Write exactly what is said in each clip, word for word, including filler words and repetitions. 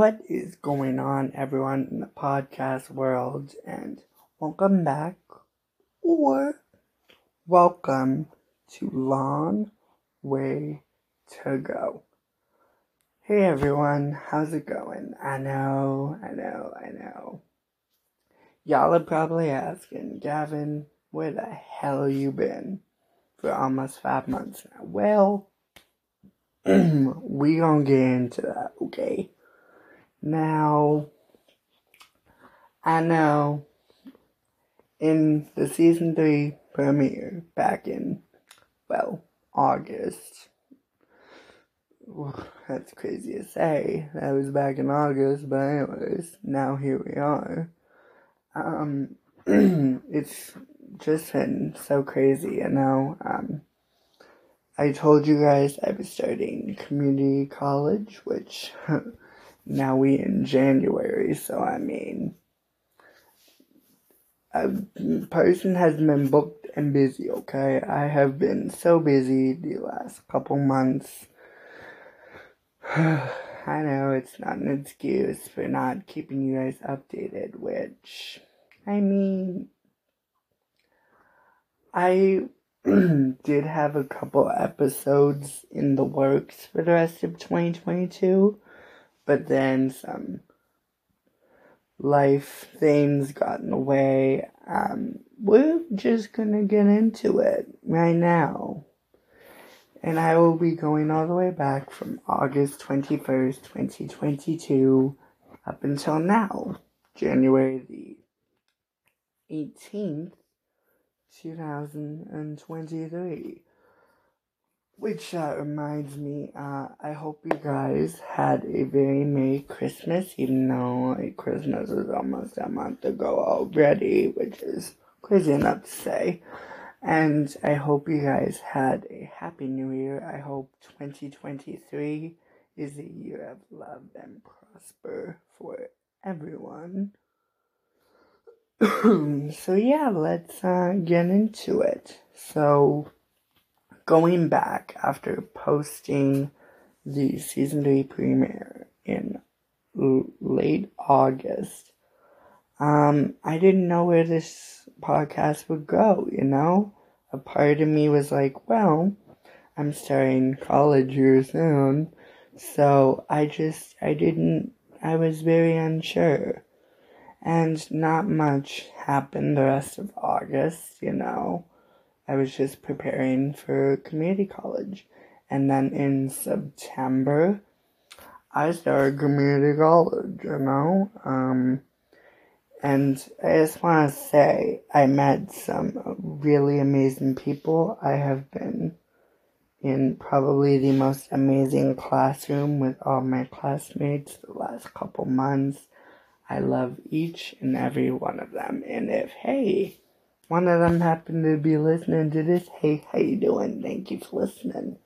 What is going on, everyone, in the podcast world, and welcome back, or welcome to Long Way to Go. Hey everyone, how's it going? I know, I know, I know. Y'all are probably asking, Gavin, where the hell you been for almost five months now? Well, we gonna get into that, okay? Now, I know in the season three premiere back in, well, August. That's crazy to say. That was back in August, but anyways, now here we are. Um, it's just been so crazy, you know. Um, I told you guys I was starting community college, which... Now we in January, so I mean, a person has been booked and busy, okay? I have been so busy the last couple months. I know it's not an excuse for not keeping you guys updated, which, I mean, I did have a couple episodes in the works for the rest of twenty twenty-two. But then some life things got in the way. Um, we're just going to get into it right now. And I will be going all the way back from August twenty-first, twenty twenty-two up until now, January the eighteenth, twenty twenty-three. Which uh, reminds me, uh, I hope you guys had a very Merry Christmas, even though like, Christmas was almost a month ago already, which is crazy enough to say. And I hope you guys had a Happy New Year. I hope twenty twenty-three is a year of love and prosper for everyone. So yeah, let's uh, get into it. So... Going back after posting the season three premiere in l- late August, um, I didn't know where this podcast would go, you know? A part of me was like, well, I'm starting college here soon, so I just, I didn't, I was very unsure. And not much happened the rest of August, you know? I was just preparing for community college. And then in September, I started community college, you know? Um, and I just want to say, I met some really amazing people. I have been in probably the most amazing classroom with all my classmates the last couple months. I love each and every one of them. And if, hey... one of them happened to be listening to this. Hey, how you doing? Thank you for listening.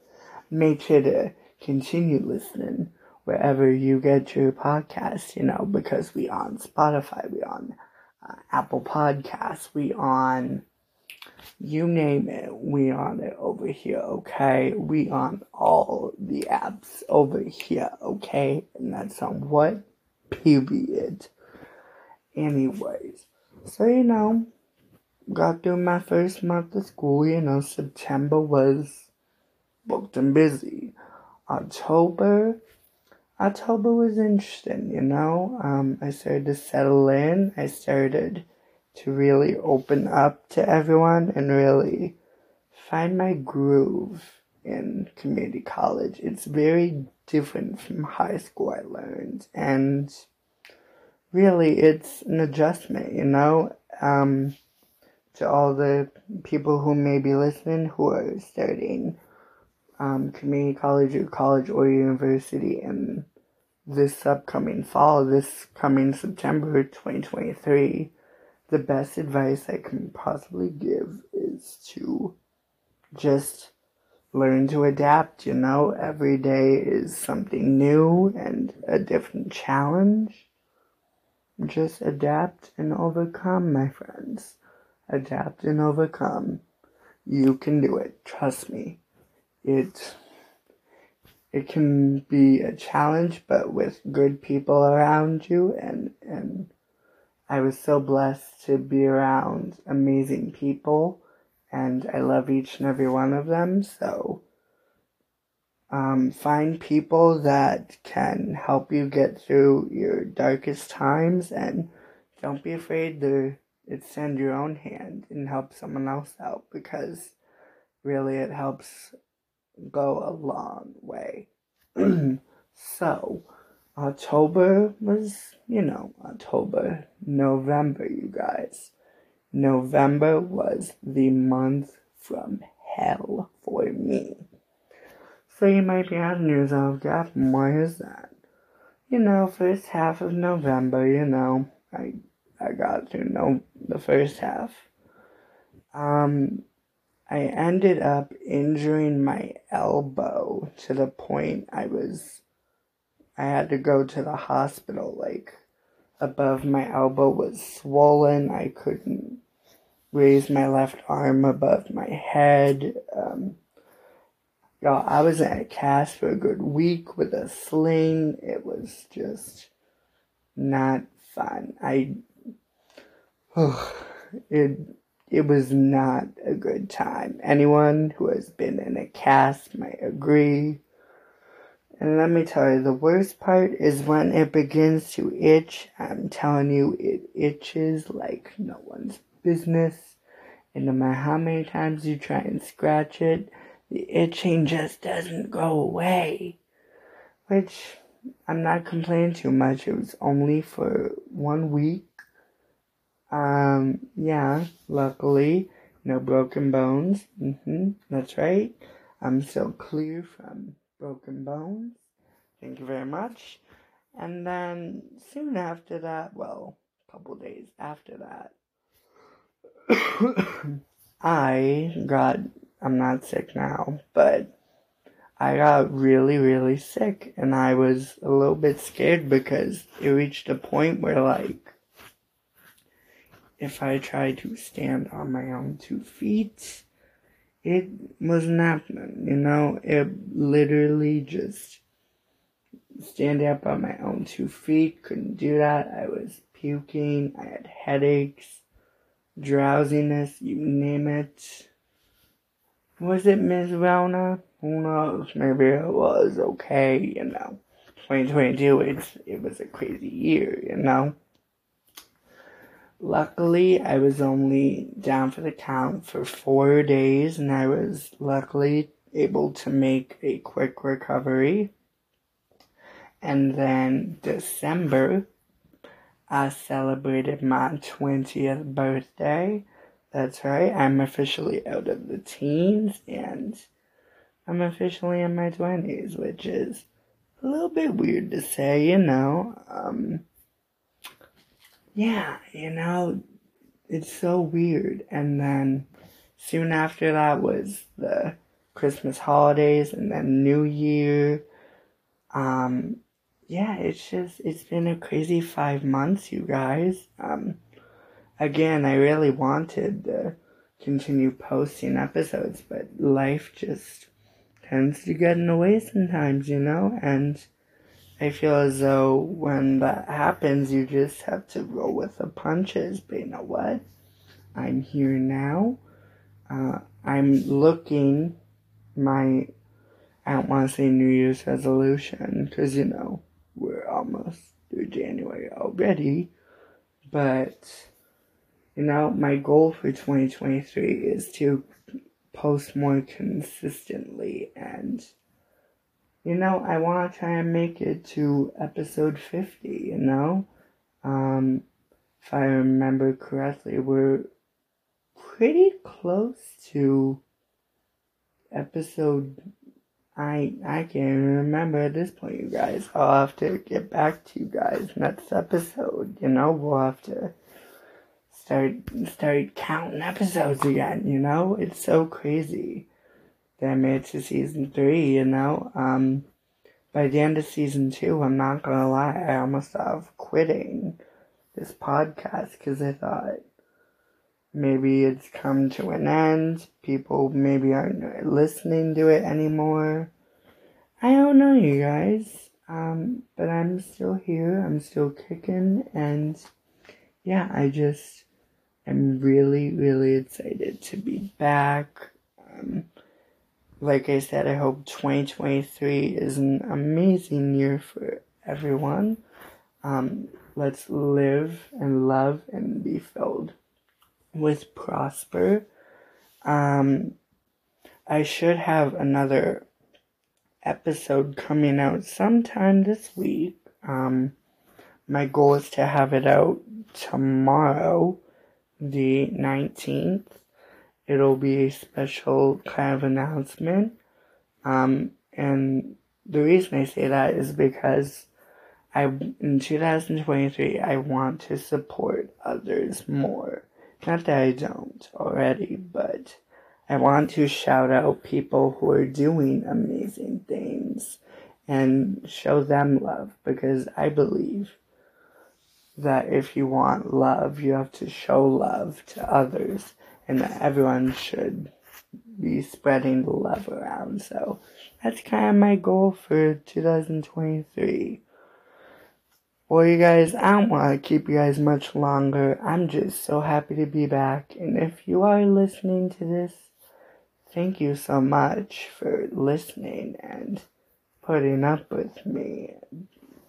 Make sure to continue listening wherever you get your podcasts, you know, because we on Spotify, we on uh, Apple Podcasts, we on, you name it, we on it over here, okay? We on all the apps over here, okay? And that's on what? Period. Anyways, so, you know, got through my first month of school, you know, September was booked and busy. October, October was interesting, you know. Um, I started to settle in. I started to really open up to everyone and really find my groove in community college. It's very different from high school, I learned. And really, it's an adjustment, you know. Um... To all the people who may be listening who are starting um, community college or college or university in this upcoming fall, this coming September twenty twenty-three, the best advice I can possibly give is to just learn to adapt, you know. Every day is something new and a different challenge. Just adapt and overcome, my friends. Adapt and overcome. You can do it. Trust me. It It can be a challenge, but with good people around you, and, and I was so blessed to be around amazing people, and I love each and every one of them, so um, find people that can help you get through your darkest times, and don't be afraid to extend your own hand and help someone else out, because really it helps go a long way. So, October was, you know, October, November, you guys. November was the month from hell for me. So you might be asking yourself, Gavin, why is that? You know, first half of November, you know, I I got to know the first half. Um... I ended up injuring my elbow to the point I was, I had to go to the hospital. Like, above my elbow was swollen. I couldn't raise my left arm above my head. Um, y'all, I was in a cast for a good week with a sling. It was just not fun. I, oh, it... It was not a good time. Anyone who has been in a cast might agree. And let me tell you, the worst part is when it begins to itch. I'm telling you, it itches like no one's business. And no matter how many times you try and scratch it, the itching just doesn't go away. Which, I'm not complaining too much. It was only for one week. Um, yeah, luckily, no broken bones, mm-hmm, that's right, I'm still clear from broken bones, thank you very much, and then soon after that, well, a couple days after that, I got, I'm not sick now, but I got really, really sick, and I was a little bit scared because it reached a point where, like, if I tried to stand on my own two feet, it wasn't happening, you know? It literally just standing up on my own two feet, couldn't do that. I was puking, I had headaches, drowsiness, you name it. Was it Miz Rona? Who knows? Maybe it was okay, you know. twenty twenty-two, it's, it was a crazy year, you know? Luckily, I was only down for the count for four days, and I was luckily able to make a quick recovery. And then December, I celebrated my twentieth birthday. That's right, I'm officially out of the teens, and I'm officially in my twenties, which is a little bit weird to say, you know, um... yeah, you know, it's so weird. And then soon after that was the Christmas holidays and then New Year. Um, yeah, it's just, it's been a crazy five months, you guys. Um, again, I really wanted to continue posting episodes, but life just tends to get in the way sometimes, you know, and I feel as though when that happens, you just have to roll with the punches. But you know what? I'm here now. Uh, I'm looking my, I don't want to say New Year's resolution, because, you know, we're almost through January already. But, you know, my goal for twenty twenty-three is to post more consistently, and you know, I want to try and make it to episode fifty, you know? Um, if I remember correctly, we're pretty close to episode... I I can't even remember at this point, you guys. I'll have to get back to you guys next episode, you know? We'll have to start start counting episodes again, you know? It's so crazy. I made it to season three, you know, um, by the end of season two, I'm not gonna lie, I almost thought of quitting this podcast, because I thought maybe it's come to an end, people maybe aren't listening to it anymore, I don't know, you guys, um, but I'm still here, I'm still kicking, and yeah, I just am really, really excited to be back. Um, like I said, I hope twenty twenty-three is an amazing year for everyone. Um, let's live and love and be filled with prosper. Um, I should have another episode coming out sometime this week. Um, my goal is to have it out tomorrow, the nineteenth. It'll be a special kind of announcement. Um, and the reason I say that is because I, in two thousand twenty-three, I want to support others more. Not that I don't already, but I want to shout out people who are doing amazing things and show them love, because I believe that if you want love, you have to show love to others, and that everyone should be spreading the love around. So that's kind of my goal for two thousand twenty-three. Well, you guys, I don't want to keep you guys much longer. I'm just so happy to be back. And if you are listening to this, thank you so much for listening and putting up with me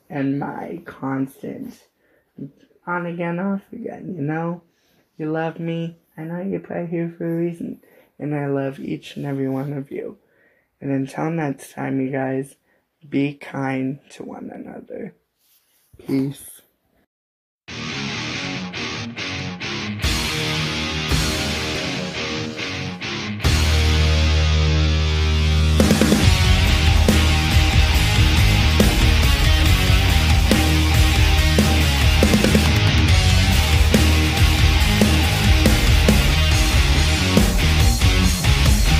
and my constant on again, off again, you know? You love me. I know you're probably here for a reason. And I love each and every one of you. And until next time, you guys, be kind to one another. Peace.